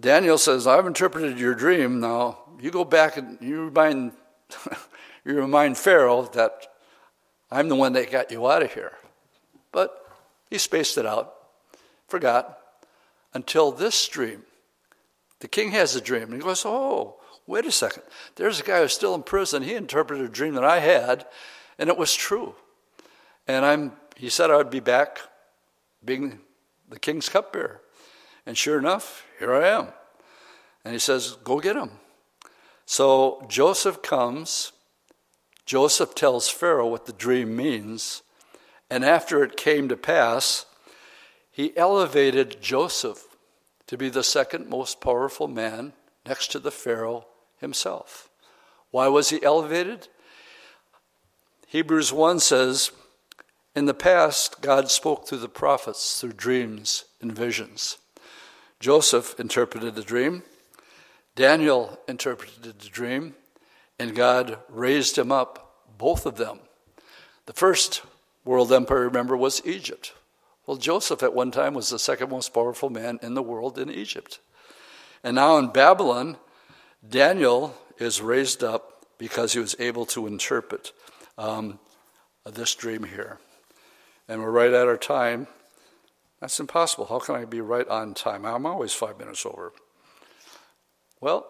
Daniel says, I've interpreted your dream. Now, you go back and you remind Pharaoh that I'm the one that got you out of here. But he spaced it out. Forgot until this dream. The king has a dream, and he goes, oh, wait a second. There's a guy who's still in prison. He interpreted a dream that I had, and it was true. And he said I would be back being the king's cupbearer. And sure enough, here I am. And he says, go get him. So Joseph comes. Joseph tells Pharaoh what the dream means. And after it came to pass, he elevated Joseph to be the second most powerful man next to the Pharaoh himself. Why was he elevated? Hebrews 1 says, in the past, God spoke through the prophets, through dreams and visions. Joseph interpreted the dream. Daniel interpreted the dream. And God raised him up, both of them. The first world empire, remember, was Egypt. Well, Joseph at one time was the second most powerful man in the world in Egypt. And now in Babylon, Daniel is raised up because he was able to interpret this dream here. And we're right at our time. That's impossible. How can I be right on time? I'm always 5 minutes over. Well,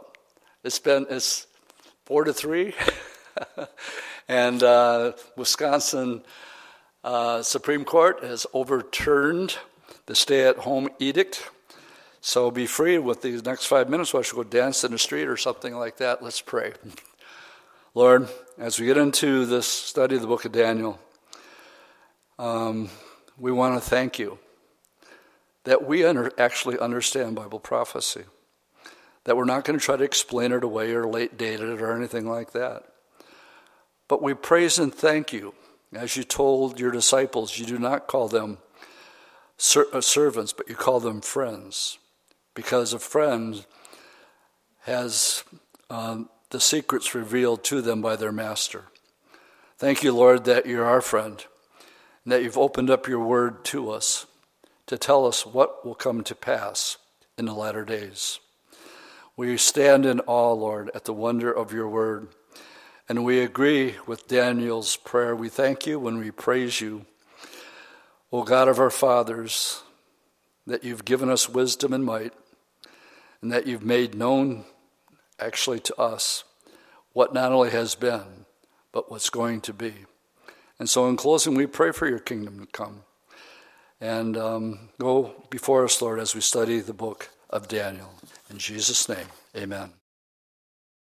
it's 4-3. And Wisconsin Supreme Court has overturned the stay-at-home edict. So be free with these next 5 minutes. Why should we go dance in the street or something like that? Let's pray. Lord, as we get into this study of the book of Daniel, we want to thank you that we actually understand Bible prophecy, that we're not going to try to explain it away or late date it or anything like that. But we praise and thank you. As you told your disciples, you do not call them servants, but you call them friends, because a friend has the secrets revealed to them by their master. Thank you, Lord, that you're our friend, and that you've opened up your word to us to tell us what will come to pass in the latter days. We stand in awe, Lord, at the wonder of your word. And we agree with Daniel's prayer. We thank you and we praise you, O God of our fathers, that you've given us wisdom and might, and that you've made known actually to us what not only has been, but what's going to be. And so in closing, we pray for your kingdom to come. And go before us, Lord, as we study the book of Daniel. In Jesus' name, amen.